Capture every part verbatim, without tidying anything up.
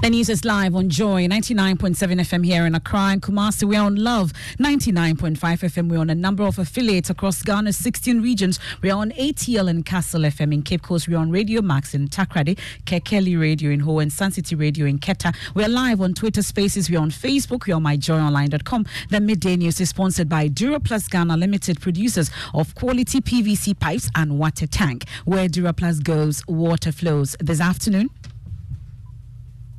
The news is live on Joy, ninety-nine point seven F M here in Accra and Kumasi. We're on Love, ninety-nine point five F M. We're on a number of affiliates across Ghana's sixteen regions. We're on A T L and Castle F M in Cape Coast. We're on Radio Max in Takrady, Kekeli Radio in Ho, and Sun City Radio in Keta. We're live on Twitter Spaces. We're on Facebook. We're on my joy online dot com. The Midday News is sponsored by Dura Plus Ghana Limited, producers of quality P V C pipes and water tank. Where Dura Plus goes, water flows. This afternoon,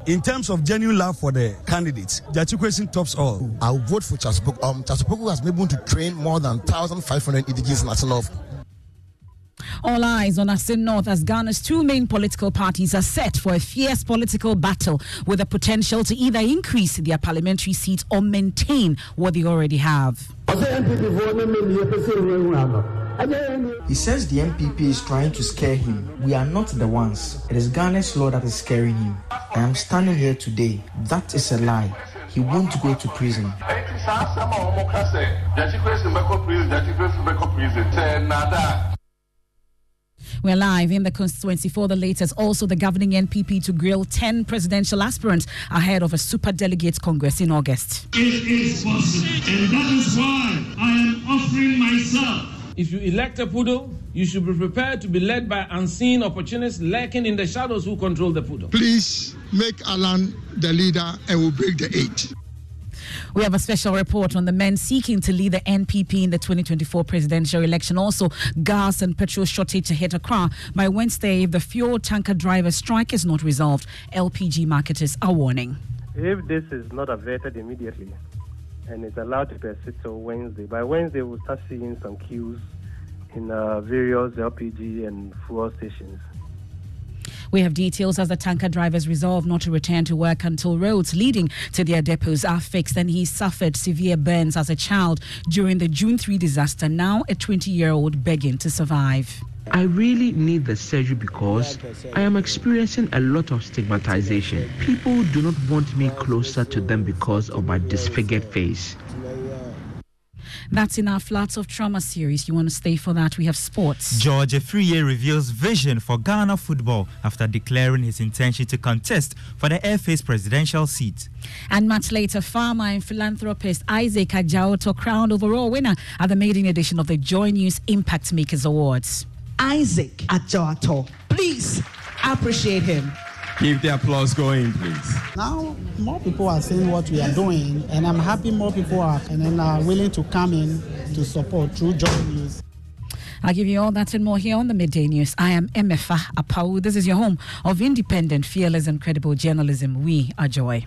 in terms of genuine love for the candidates, Gyakye Quayson tops all. I'll vote for Charles Opoku. Um, Charles Opoku has been able to train more than one thousand five hundred indigenous nationals. All eyes on Assin North as Ghana's two main political parties are set for a fierce political battle with the potential to either increase their parliamentary seats or maintain what they already have. He says the N P P is trying to scare him. We are not the ones. It is Ghana's law that is scaring him. I am standing here today. That is a lie. He won't go to prison. We're live in the constituency for the latest. Also, the governing N P P to grill ten presidential aspirants ahead of a super delegates congress in August. It is possible, and that is why I am offering myself. If you elect a poodle, you should be prepared to be led by unseen opportunists lurking in the shadows who control the poodle. Please make Alan the leader and we'll break the eight. We have a special report on the men seeking to lead the N P P in the twenty twenty-four presidential election. Also, gas and petrol shortage hit Accra. By Wednesday, if the fuel tanker driver strike is not resolved, L P G marketers are warning. If this is not averted immediately and it's allowed to persist till Wednesday, by Wednesday we'll start seeing some queues in uh, various L P G and fuel stations. We have details as the tanker drivers resolve not to return to work until roads leading to their depots are fixed. And he suffered severe burns as a child during the June third disaster. Now a twenty-year-old begging to survive. I really need the surgery because I am experiencing a lot of stigmatization. People do not want me closer to them because of my disfigured face. That's in our Flats of Trauma series. You want to stay for that? We have sports. George Afriyie reveals vision for Ghana football after declaring his intention to contest for the F A's presidential seat. And much later, farmer and philanthropist Isaac Adjaoto crowned overall winner at the maiden edition of the Joy News Impact Makers Awards. Isaac Adjaoto, please appreciate him. Keep the applause going, please. Now, more people are seeing what we are doing, and I'm happy more people are and then are willing to come in to support through Joy News. I'll give you all that and more here on the Midday News. I am Emefa Apau. This is your home of independent, fearless, and credible journalism. We are Joy.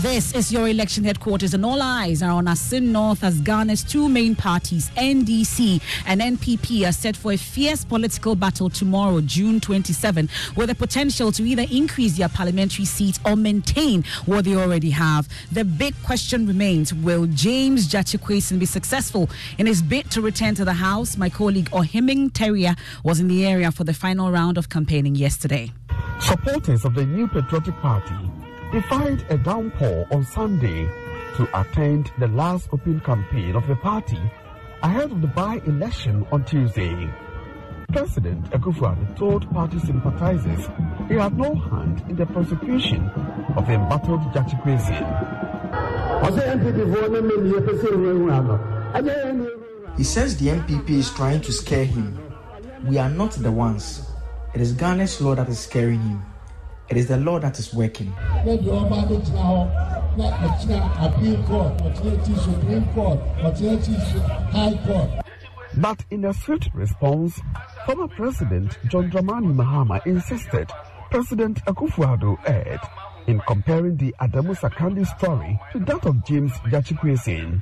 This is your election headquarters, and all eyes are on Assin North as Ghana's two main parties, N D C and N P P, are set for a fierce political battle tomorrow, June twenty-seventh, with the potential to either increase their parliamentary seats or maintain what they already have. The big question remains, will James Gyakye Quayson be successful in his bid to return to the House? My colleague Ohiming Teria was in the area for the final round of campaigning yesterday. Supporters of the New Patriotic Party defied a downpour on Sunday to attend the last open campaign of the party ahead of the by-election on Tuesday. President Akufo-Addo told party sympathizers he had no hand in the prosecution of the embattled Gyakye Quayson. He says the N P P is trying to scare him. We are not the ones. It is Ghana's law that is scaring him. It is the law that is working. But in a swift response, former President John Dramani Mahama insisted President Akufo-Addo erred in comparing the Adamu Sakande story to that of James Gyakye Quayson.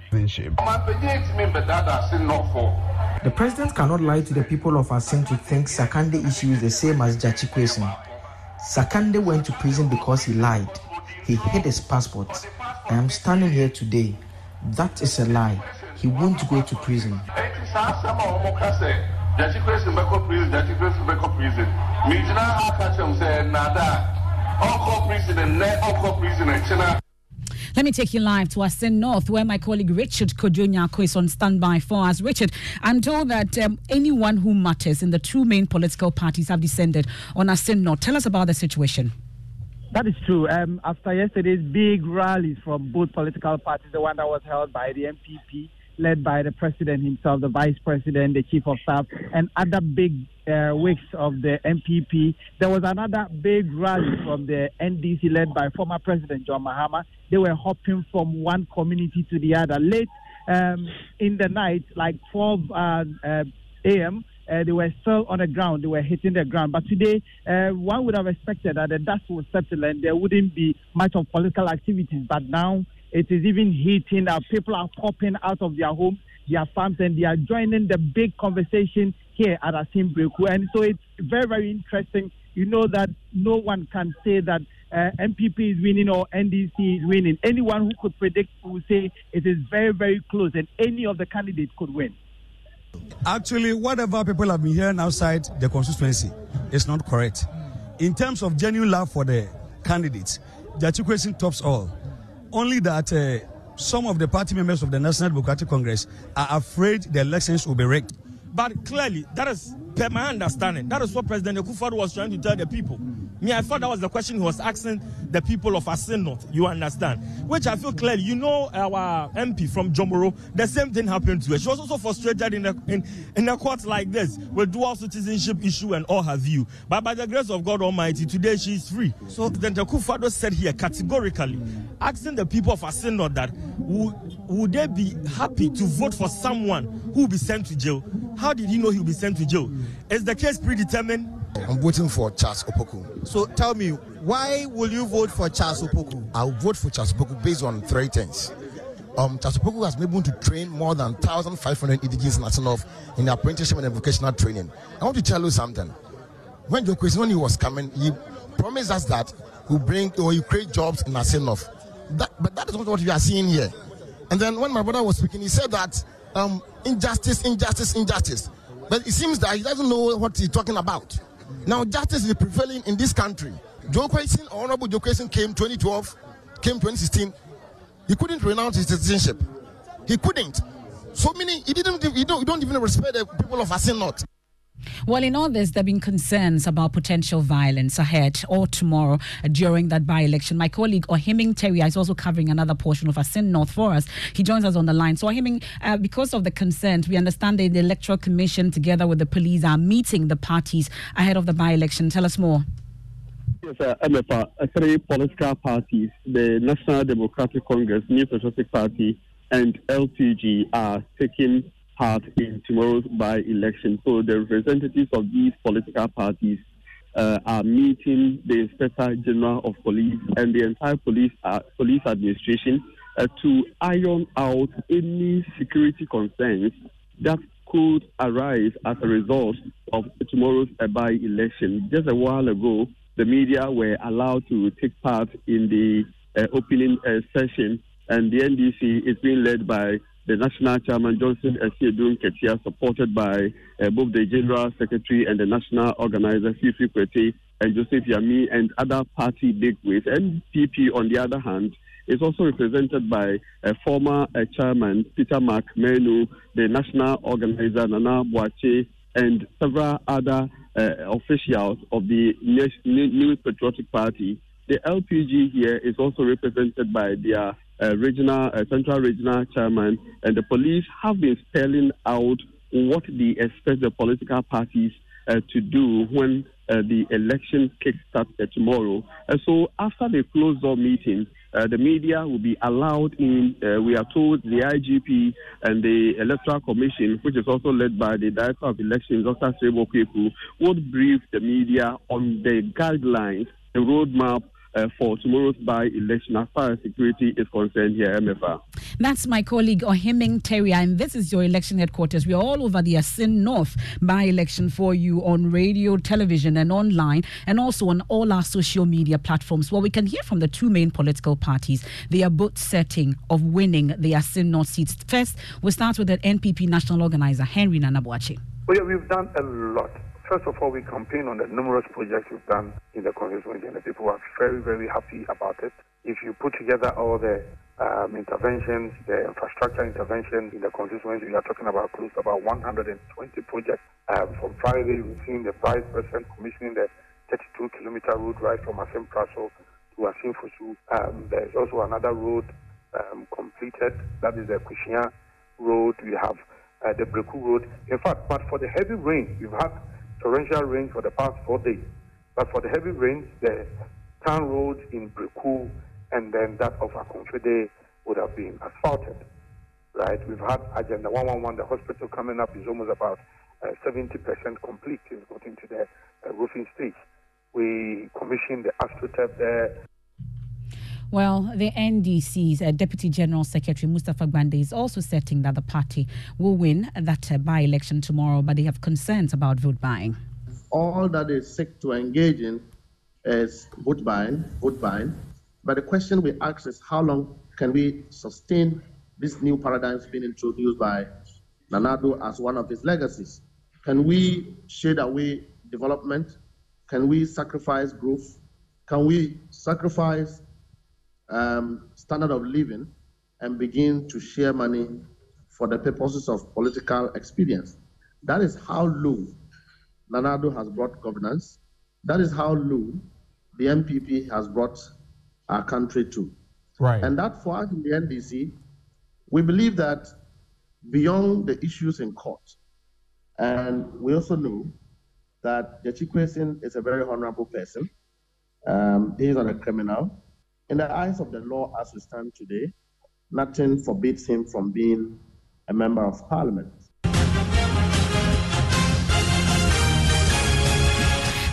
The president cannot lie to the people of Assin to think Sakande issue is the same as Gyakye Quayson. Sakande went to prison because he lied. He hid his passport. I am standing here today. That is a lie. He won't go to prison. Let me take you live to Assin North, where my colleague Richard Kodunyako is on standby for us. Richard, I'm told that um, anyone who matters in the two main political parties have descended on Assin North. Tell us about the situation. That is true. Um, after yesterday's big rallies from both political parties, the one that was held by the N P P, led by the president himself, the vice president, the chief of staff, and other big uh, wigs of the N P P. There was another big rally from the N D C, led by former President John Mahama. They were hopping from one community to the other. Late um, in the night, like twelve a.m., Uh, they were still on the ground. They were hitting the ground. But today, uh, one would have expected that the dust would settle and there wouldn't be much of political activities. But now it is even heating up. People are popping out of their homes, their farms, and they are joining the big conversation here at Assin Breaku. And so it's very, very interesting. You know that no one can say that uh, N P P is winning or N D C is winning. Anyone who could predict will say it is very, very close and any of the candidates could win. Actually, whatever people have been hearing outside the constituency is not correct. In terms of genuine love for the candidates, the Gyakye Quayson tops all. Only that uh, some of the party members of the National Democratic Congress are afraid the elections will be rigged. But clearly, that is per my understanding. That is what President Akufo-Addo was trying to tell the people. Me, I thought that was the question he was asking the people of Assin North, you understand? Which I feel clearly, you know, our M P from Jomoro, the same thing happened to her. She was also frustrated in a, in, in a court like this with dual citizenship issue and all her view. But by the grace of God Almighty, today she is free. So then the Akufo-Addo said here categorically, asking the people of Assin North that would, would they be happy to vote for someone who will be sent to jail? How did he know he will be sent to jail? Is the case predetermined? I'm voting for Charles Opoku. So tell me, why will you vote for Charles Opoku? I'll vote for Charles Opoku based on three things. Um, Charles Opoku has been able to train more than one thousand five hundred indigenous nationals in apprenticeship and vocational training. I want to tell you something. When Gyakye Quayson, he was coming, he promised us that he'll bring or he'll create jobs in Assin North. That, but that is not what we are seeing here. And then when my brother was speaking, he said that um, injustice, injustice, injustice. But it seems that he doesn't know what he's talking about. Now, justice is prevailing in this country. Gyakye Quayson, Honorable Gyakye Quayson came twenty twelve, came twenty sixteen. He couldn't renounce his citizenship. He couldn't. So many, he didn't, he don't, he don't even respect the people of Assin North. Well, in all this, there have been concerns about potential violence ahead or tomorrow during that by-election. My colleague, Ohiming Teria, is also covering another portion of Assin North for us. He joins us on the line. So, Ohiming, uh, because of the concerns, we understand that the Electoral Commission, together with the police, are meeting the parties ahead of the by-election. Tell us more. Yes, uh, M F R, uh, three political parties, the National Democratic Congress, New Patriotic Party, and L T G are taking part in tomorrow's by-election. So the representatives of these political parties uh, are meeting the Inspector General of Police and the entire police uh, police administration uh, to iron out any security concerns that could arise as a result of tomorrow's by-election. Just a while ago, the media were allowed to take part in the uh, opening uh, session, and the N D C is being led by the National Chairman, Johnson Esiedun Ketia, supported by uh, both the General Secretary and the National Organizer, Fifi Kwete, and Joseph Yami, and other party bigwigs. N P P, on the other hand, is also represented by uh, former uh, Chairman Peter McMenu, the National Organizer, Nana Boache, and several other uh, officials of the New Patriotic Party. The L P G here is also represented by their Uh, regional, uh, central regional chairman, and the police have been spelling out what they expect the political parties uh, to do when uh, the election kickstarts uh, tomorrow. And so after the closed-door meeting, uh, the media will be allowed in. Uh, we are told the I G P and the Electoral Commission, which is also led by the Director of Elections, Doctor Sebo Kweku, would brief the media on the guidelines, the roadmap, Uh, for tomorrow's by-election as far as security is concerned here, M F R. That's my colleague, Ohiming Teria, and this is your election headquarters. We are all over the Assin North by-election for you on radio, television, and online, and also on all our social media platforms. Well, we can hear from the two main political parties. They are both certain of winning the Assin North seats. First, we'll start with the N P P national organizer, Henry Nanabuachi. Well, yeah, we've done a lot. First of all, we campaign on the numerous projects we've done in the constituency, and the people are very, very happy about it. If you put together all the um, interventions, the infrastructure interventions in the constituency, we are talking about close to about one hundred twenty projects. Um, from Friday, we've seen the Vice President commissioning the thirty-two kilometer road right from Assin Praso to Assin Fusu. Um, there's also another road um, completed, that is the Kushia Road. We have uh, the Breku Road. In fact, but for the heavy rain, we've had torrential rain for the past four days. But for the heavy rains, the town roads in Breku and then that of Akonfede would have been asphalted, right? We've had Agenda one one one, the hospital coming up is almost about uh, seventy percent complete. It's got into the uh, roofing stage. We commissioned the AstroTurf there. Well, the N D C's uh, Deputy General Secretary Mustafa Gwande is also certain that the party will win that uh, by-election tomorrow, but they have concerns about vote buying. All that they seek to engage in is vote buying, vote buying. But the question we ask is, how long can we sustain this new paradigm being introduced by Nanado as one of his legacies? Can we shade away development? Can we sacrifice growth? Can we sacrifice Um, standard of living and begin to share money for the purposes of political experience? That is how low Nanado has brought governance. That is how low the N P P has brought our country to. Right. And that for us in the N D C, we believe that beyond the issues in court, and we also know that Gyakye Quayson is a very honorable person. Um, he is not a criminal. In the eyes of the law as we stand today, nothing forbids him from being a member of parliament.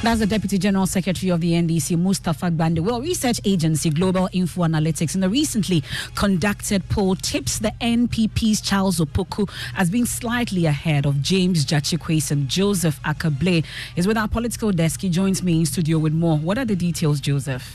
That's the Deputy General Secretary of the N D C, Mustafa Gwande. Well, research agency Global Info Analytics, in the recently conducted poll, tips the N P P's Charles Opoku as being slightly ahead of James Gyakye Quayson. Joseph Akablé is with our political desk. He joins me in studio with more. What are the details, Joseph?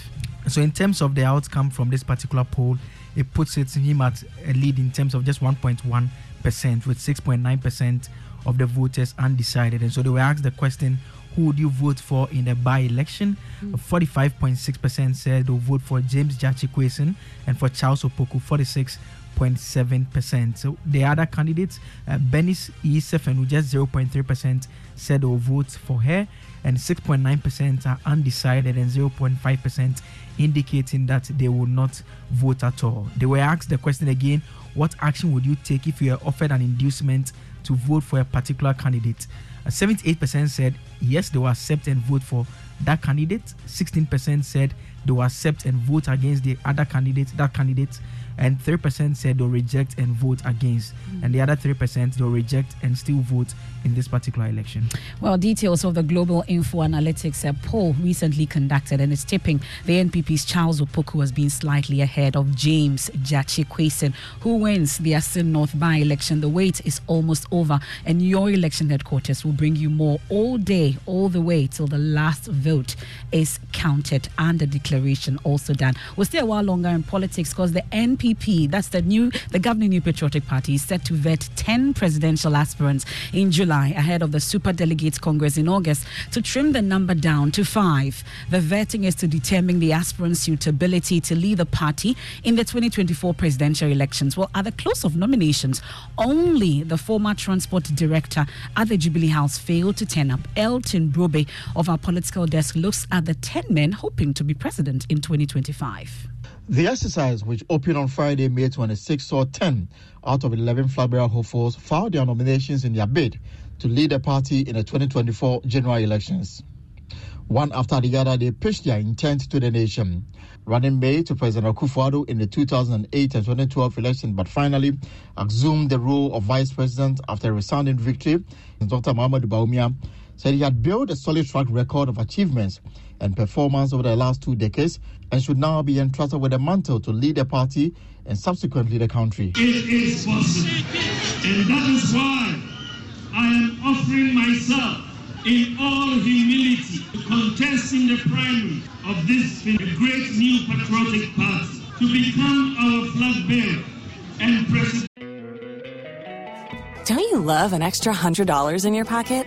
So in terms of the outcome from this particular poll, it puts it him at a lead in terms of just one point one percent, with six point nine percent of the voters undecided. And so they were asked the question, who would you vote for in the by-election? Mm. forty-five point six percent said they'll vote for James Gyakye Quayson, and for Charles Opoku, forty-six zero point seven percent. So the other candidate, uh, Benis Isefen, who just zero point three percent said will vote for her, and six point nine percent are undecided, and zero point five percent indicating that they will not vote at all. They were asked the question again, what action would you take if you are offered an inducement to vote for a particular candidate? Uh, seventy-eight percent said yes, they will accept and vote for that candidate. sixteen percent said they will accept and vote against the other candidate, that candidate, and three percent said they'll reject and vote against, mm. and the other three percent they'll reject and still vote in this particular election. Well, details of the Global Info Analytics uh, poll recently conducted, and it's tipping the N P P's Charles Opoku has been slightly ahead of James Gyakye Quayson, who wins the Assin North by-election. The wait is almost over, and your election headquarters will bring you more all day, all the way till the last vote is counted and the declaration also done. We'll stay a while longer in politics because the N P P, that's the new, the governing New Patriotic Party, is set to vet ten presidential aspirants in July ahead of the Super Delegates Congress in August to trim the number down to five. The vetting is to determine the aspirants' suitability to lead the party in the twenty twenty-four presidential elections. Well, at the close of nominations, only the former transport director at the Jubilee House failed to turn up. Elton Broby of our political desk looks at the ten men hoping to be president in twenty twenty-five. The exercise, which opened on Friday, May twenty-sixth, saw ten out of eleven flag-bearer hopefuls file their nominations in their bid to lead the party in the twenty twenty-four general elections. One after the other, they pitched their intent to the nation, running mate to President Akufo-Addo in the two thousand eight and twenty twelve election, but finally assumed the role of vice president after a resounding victory. Doctor Mahamudu Bawumia said he had built a solid track record of achievements and performance over the last two decades and should now be entrusted with a mantle to lead the party and subsequently the country. It is possible, and that is why I am offering myself in all humility to contest in the primary of this great new patriotic party to become our flag bearer and president. Don't you love an extra one hundred dollars in your pocket?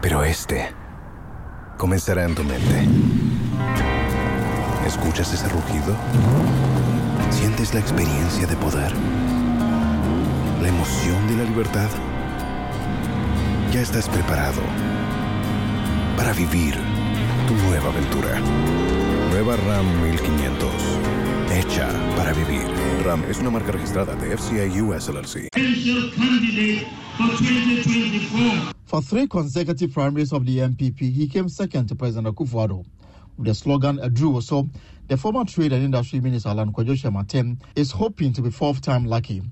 Pero este comenzará en tu mente. ¿Escuchas ese rugido? ¿Sientes la experiencia de poder? ¿La emoción de la libertad? Ya estás preparado para vivir tu nueva aventura. Nueva Ram mil quinientos. Hecha para vivir. Ram es una marca registrada de F C A U S L L C. For three consecutive primaries of the N P P, he came second to President Akufo-Addo. With the slogan, Adru Oso, the former Trade and Industry Minister, Alankwajo Shematem, is hoping to be fourth-time lucky.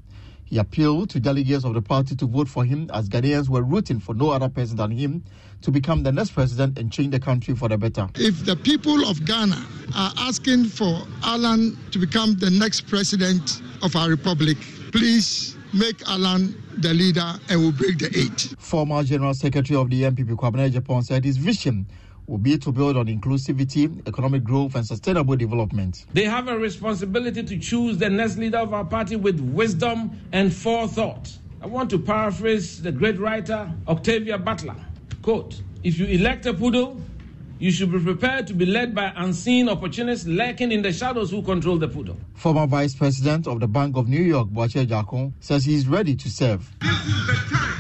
He appealed to delegates of the party to vote for him as Ghanaians were rooting for no other person than him to become the next president and change the country for the better. If the people of Ghana are asking for Alan to become the next president of our republic, please make Alan the leader and will break the eight. Former General Secretary of the N P P, Kwabena Japon, said his vision will be to build on inclusivity, economic growth and sustainable development. They have a responsibility to choose the next leader of our party with wisdom and forethought. I want to paraphrase the great writer Octavia Butler. Quote, if you elect a poodle, you should be prepared to be led by unseen opportunists lurking in the shadows who control the poodle. Former Vice President of the Bank of New York, Boache Jakon, says he is ready to serve. This is the time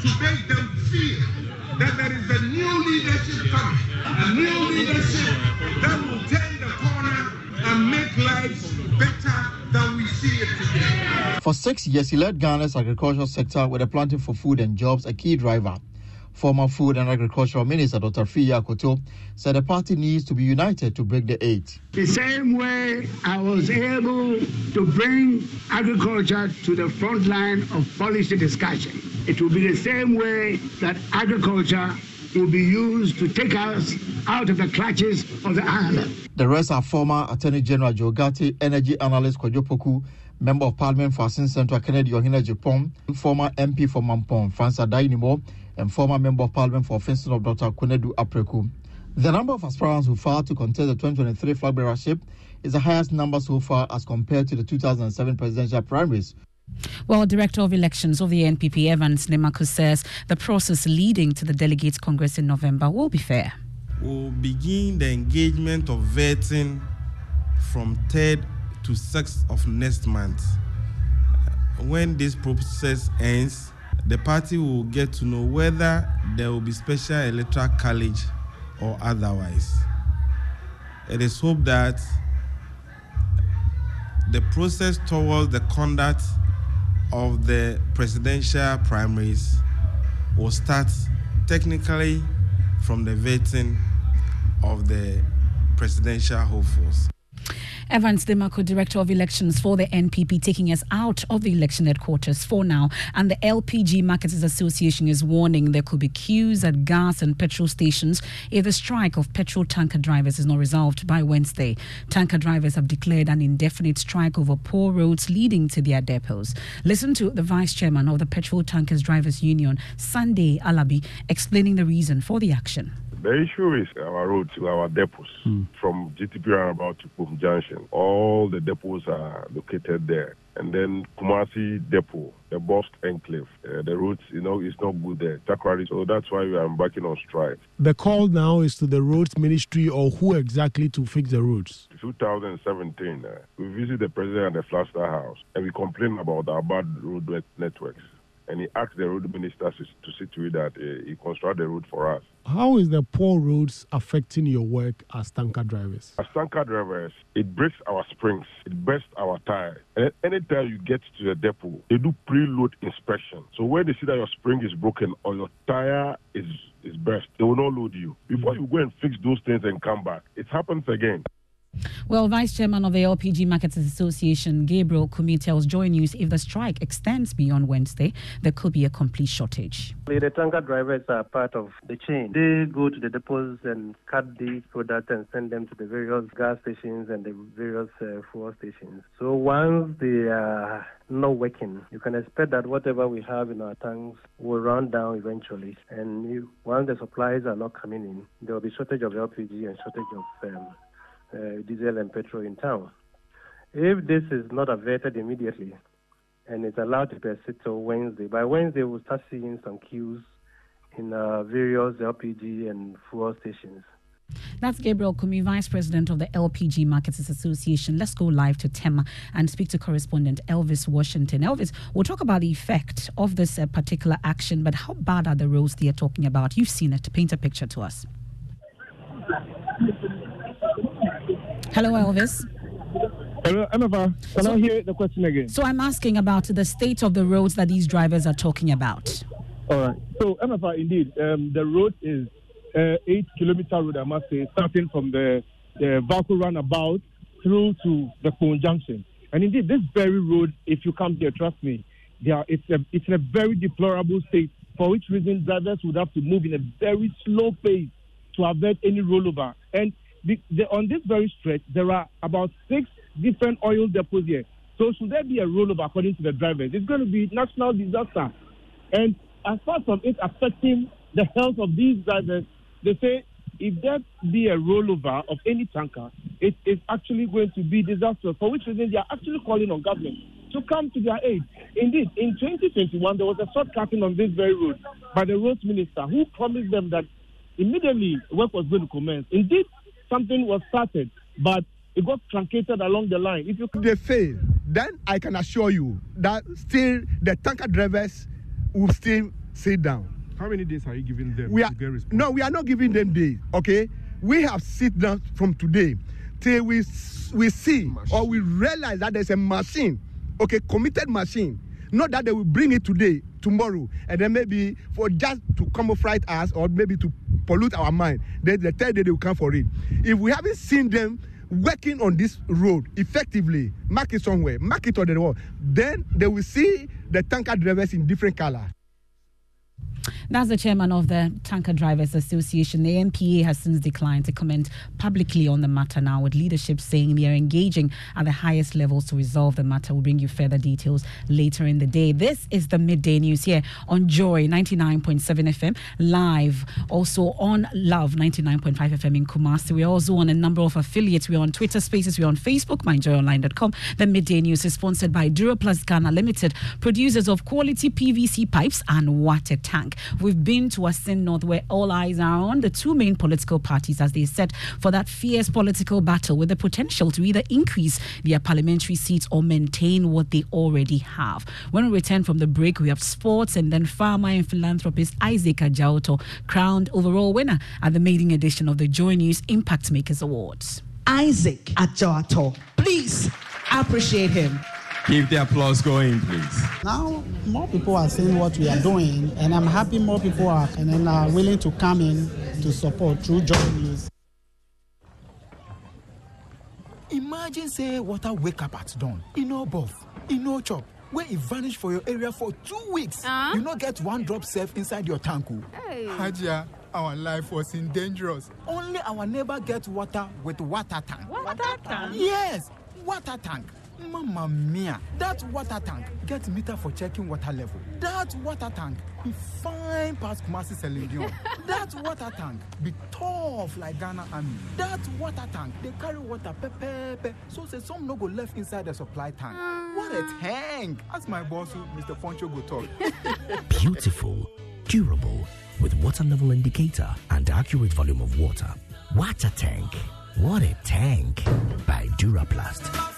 to make them feel that there is a new leadership coming, a new leadership that will turn the corner and make lives better than we see it today. For six years, he led Ghana's agricultural sector with a planting for food and jobs, a key driver. Former Food and Agricultural Minister Doctor Fiya Koto said the party needs to be united to break the eight. The same way I was able to bring agriculture to the front line of policy discussion, it will be the same way that agriculture will be used to take us out of the clutches of the island. The rest are former Attorney General Jogati, Energy Analyst Kwajo Poku, Member of Parliament for Assin Central Kennedy Yohina Jepong, former M P for Mampong, Francis Dainimo, and former Member of Parliament for Offenson of Doctor Konedu Apreku. The number of aspirants who filed to contest the twenty twenty-three flag bearership is the highest number so far as compared to the two thousand seven presidential primaries. Well, Director of Elections of the N P P, Evans Nimako, says the process leading to the Delegates' Congress in November will be fair. We'll begin the engagement of vetting from third to sixth of next month. When this process ends, the party will get to know whether there will be special electoral college or otherwise. It is hoped that the process towards the conduct of the presidential primaries will start technically from the vetting of the presidential hopefuls. Evans Nimako, Director of Elections for the N P P, taking us out of the election headquarters for now. And the L P G Marketers Association is warning there could be queues at gas and petrol stations if the strike of petrol tanker drivers is not resolved by Wednesday. Tanker drivers have declared an indefinite strike over poor roads leading to their depots. Listen to the Vice Chairman of the Petrol Tankers Drivers Union, Sunday Alabi, explaining the reason for the action. The issue is our road to our depots. Mm. From G T P roundabout to Kum Junction, all the depots are located there. And then Kumasi Depot, the Bost Enclave, uh, the roads, you know, it's not good there. So that's why we are embarking on strike. The call now is to the roads ministry or who exactly to fix the roads? twenty seventeen, uh, we visited the president at the Flaster House and we complained about our bad road networks. And he asked the road minister to, to see to it that uh, he construct the road for us. How is the poor roads affecting your work as tanker drivers? As tanker drivers, it breaks our springs, it bursts our tire. And anytime you get to the depot, they do preload inspection. So when they see that your spring is broken or your tire is, is burst, they will not load you. Before you go and fix those things and come back, it happens again. Well, Vice Chairman of the L P G Marketers Association, Gabriel Kumi, tells Joy News if the strike extends beyond Wednesday, there could be a complete shortage. The tanker drivers are part of the chain. They go to the depots and cut these products and send them to the various gas stations and the various uh, fuel stations. So once they are not working, you can expect that whatever we have in our tanks will run down eventually. And you, once the supplies are not coming in, there will be shortage of L P G and shortage of um, Uh, diesel and petrol in town. If this is not averted immediately and it's allowed to persist till Wednesday, by Wednesday we'll start seeing some queues in uh, various L P G and fuel stations. That's Gabriel Kumi, Vice President of the L P G Marketers Association. Let's go live to Tema and speak to correspondent Elvis Washington. Elvis, we'll talk about the effect of this uh, particular action, but how bad are the roads they are talking about? You've seen it. Paint a picture to us. Hello, Elvis. Hello, Emma. Can so, I hear the question again? So I'm asking about the state of the roads that these drivers are talking about. All right. So, Emma, indeed, um, the road is uh, eight-kilometer road, I must say, starting from the, the Valco roundabout through to the Cone Junction. And indeed, this very road, if you come here, trust me, they are, it's, a, it's in a very deplorable state, for which reason drivers would have to move in a very slow pace to avert any rollover. And The, the, on this very stretch, there are about six different oil depots here. So should there be a rollover, according to the drivers, it's going to be a national disaster. And apart from it affecting the health of these drivers, they say if there be a rollover of any tanker, it is actually going to be disastrous, for which reason they are actually calling on government to come to their aid. Indeed, in twenty twenty-one, there was a short-cutting on this very road by the roads minister, who promised them that immediately work was going to commence. Indeed, something was started, but it got truncated along the line. If you they fail, then I can assure you that still the tanker drivers will still sit down. How many days are you giving them? We are, to get response? No, we are not giving them days, okay? We have sit down from today till we, we see machine. Or we realize that there's a machine, okay, committed machine. Not that they will bring it today, tomorrow, and then maybe for just to camouflage us or maybe to pollute our mind. Then the third day they will come for it. If we haven't seen them working on this road effectively, mark it somewhere, mark it on the wall, then they will see the tanker drivers in different color. That's the chairman of the Tanker Drivers Association. The M P A has since declined to comment publicly on the matter now, with leadership saying they are engaging at the highest levels to resolve the matter. We'll bring you further details later in the day. This is the Midday News here on Joy ninety-nine point seven F M, live also on Love ninety-nine point five F M in Kumasi. We're also on a number of affiliates. We're on Twitter Spaces. We're on Facebook, my joy online dot com. The Midday News is sponsored by Dura Plus Ghana Limited, producers of quality P V C pipes and water tank. We've been to Assin North, where all eyes are on the two main political parties as they set for that fierce political battle, with the potential to either increase their parliamentary seats or maintain what they already have. When we return from the break, we have sports, and then farmer and philanthropist Isaac Adjaoto crowned overall winner at the maiden edition of the Joy News Impact Makers Awards. Isaac Adjaoto, please appreciate him. Keep the applause going, please. Now, more people are seeing what we are doing, and I'm happy more people are and then are willing to come in to support through Joy News. Imagine, say, water wake up at dawn. In no bath, in no chop, where it vanished for your area for two weeks. Uh-huh. You no get one drop safe inside your tanku. Hey. Hajia, our life was in dangerous. Only our neighbor gets water with water tank. Water, water tank? Yes, water tank. Mamma mia, that water tank gets meter for checking water level. That water tank be fine past Kumasi Selenium. That water tank be tough like Ghana Army. That water tank, they carry water pepepe, so say some no go left inside the supply tank. What a tank! As my boss, Mister Foncho, go talk. Beautiful, durable, with water level indicator and accurate volume of water. Water tank. What a tank! By Duraplast.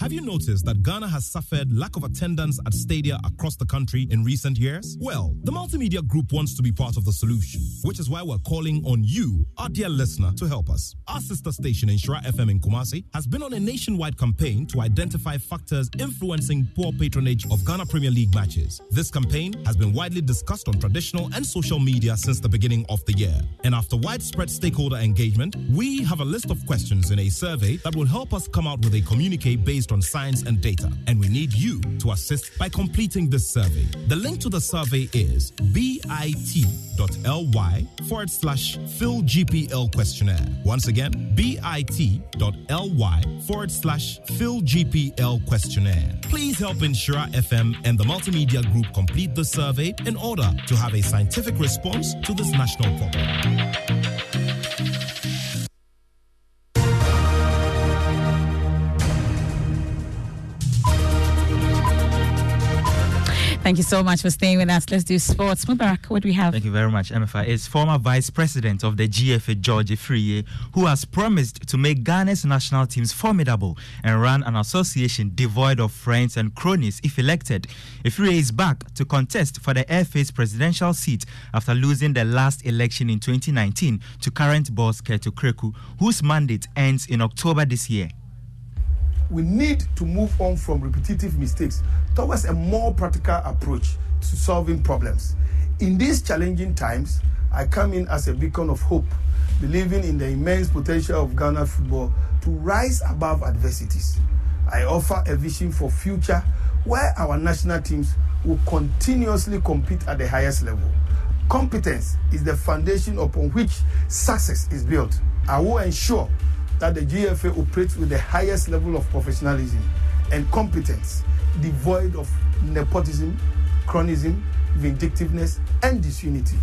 Have you noticed that Ghana has suffered lack of attendance at stadia across the country in recent years? Well, the Multimedia Group wants to be part of the solution, which is why we're calling on you, our dear listener, to help us. Our sister station, Shira F M in Kumasi, has been on a nationwide campaign to identify factors influencing poor patronage of Ghana Premier League matches. This campaign has been widely discussed on traditional and social media since the beginning of the year. And after widespread stakeholder engagement, we have a list of questions in a survey that will help us come out with a communique based on on science and data, and we need you to assist by completing this survey. The link to the survey is bit.ly forward slash PhilGPL questionnaire. Once again, bit.ly forward slash PhilGPL questionnaire. Please help Shira F M and the Multimedia Group complete the survey in order to have a scientific response to this national problem. Thank you so much for staying with us. Let's do sports. Mubarak, what do we have? Thank you very much, M F I. It's former vice president of the G F A, George Afriyie, who has promised to make Ghana's national teams formidable and run an association devoid of friends and cronies if elected. Afriyie is back to contest for the F A's presidential seat after losing the last election in twenty nineteen to current boss Ketu Kreku, whose mandate ends in October this year. We need to move on from repetitive mistakes towards a more practical approach to solving problems. In these challenging times, I come in as a beacon of hope, believing in the immense potential of Ghana football to rise above adversities. I offer a vision for future where our national teams will continuously compete at the highest level. Competence is the foundation upon which success is built. I will ensure that the G F A operates with the highest level of professionalism and competence, devoid of nepotism, cronyism, vindictiveness, and disunity.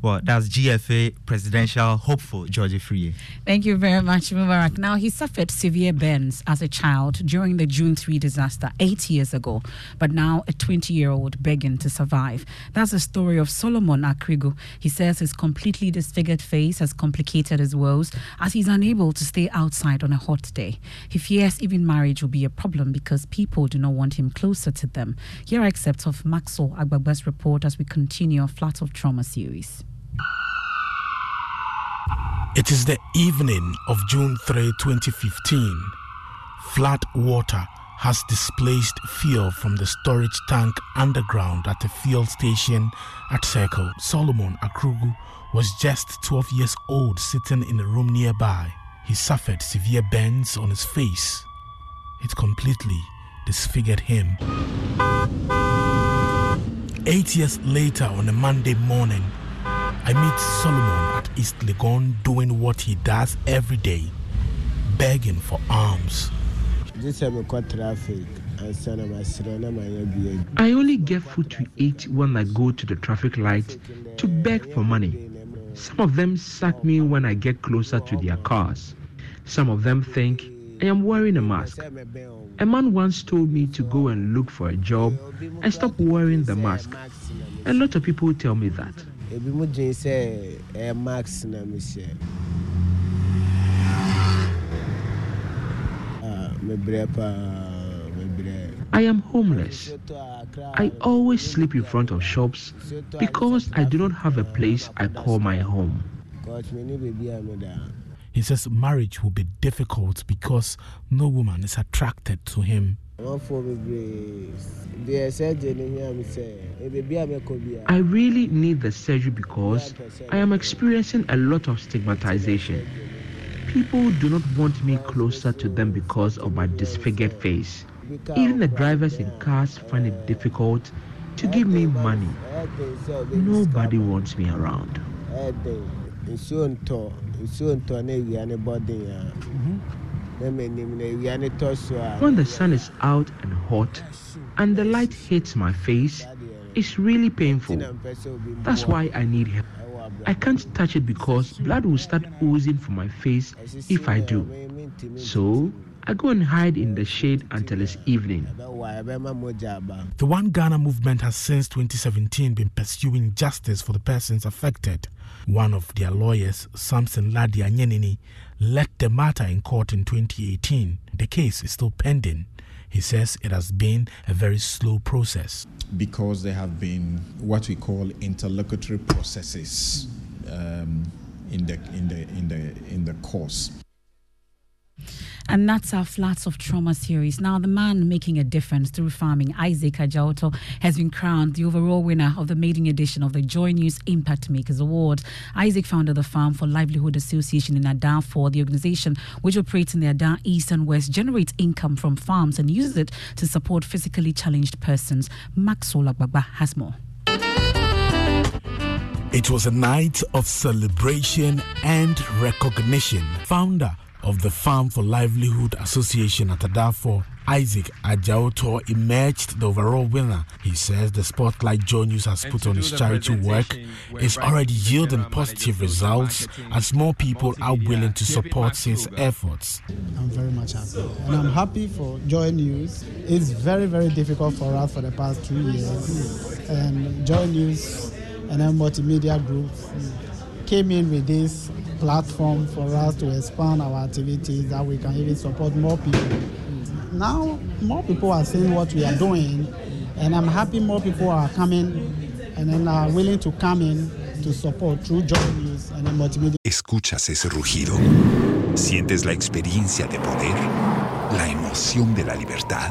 Well, that's G F A presidential hopeful George Afriyie. Thank you very much, Mubarak. Now, he suffered severe burns as a child during the June third disaster eight years ago, but now a twenty-year-old begging to survive. That's the story of Solomon Akurugu. He says his completely disfigured face has complicated his woes as he's unable to stay outside on a hot day. He fears even marriage will be a problem because people do not want him closer to them. Here are excerpts of Maxwell Agbagba's report as we continue our Flat of Trauma series. It is the evening of June third, twenty fifteen. Flood water has displaced fuel from the storage tank underground at a fuel station at Circle. Solomon Akurugu was just twelve years old, sitting in a room nearby. He suffered severe burns on his face. It completely disfigured him. Eight years later, on a Monday morning, I meet Solomon at East Legon doing what he does every day, begging for alms. I only get food to eat when I go to the traffic light to beg for money. Some of them sack me when I get closer to their cars. Some of them think I am wearing a mask. A man once told me to go and look for a job and stop wearing the mask. A lot of people tell me that. I am homeless. I always sleep in front of shops because I do not have a place I call my home. He says marriage will be difficult because no woman is attracted to him. I really need the surgery because I am experiencing a lot of stigmatization. People do not want me closer to them because of my disfigured face. Even the drivers in cars find it difficult to give me money. Nobody wants me around. Mm-hmm. When the sun is out and hot and the light hits my face, it's really painful. That's why I need help. I can't touch it because blood will start oozing from my face if I do. So, I go and hide in the shade until it's evening. The One Ghana movement has since twenty seventeen been pursuing justice for the persons affected. One of their lawyers, Samson Ladia Nyenini, led the matter in court in twenty eighteen. The case is still pending. He says it has been a very slow process. Because there have been what we call interlocutory processes um, in the in the in the in the course. And that's our Flats of Trauma series. Now, the man making a difference through farming, Isaac Adjaoto, has been crowned the overall winner of the maiden edition of the Joy News Impact Makers Award. Isaac founded the Farm for Livelihood Association in Adanfor. The organization, which operates in the Adan East and West, generates income from farms and uses it to support physically challenged persons. Max Olagbagba has more. It was a night of celebration and recognition. Founder of the Farm for Livelihood Association at Adanfor, Isaac Adjaoto emerged the overall winner. He says the spotlight Joy News has put on his charity work is already yielding positive results as more people are willing to support his efforts. I'm very much happy. And I'm happy for Joy News. It's very, very difficult for us for the past two years. And Joy News and our multimedia group came in with this platform for us to expand our activities that we can even support more people. Now more people are seeing what we are doing, and I'm happy more people are coming and then are willing to come in to support through Joy News and multimedia. Escuchas ese rugido. Sientes la experiencia de poder, la emoción de la libertad.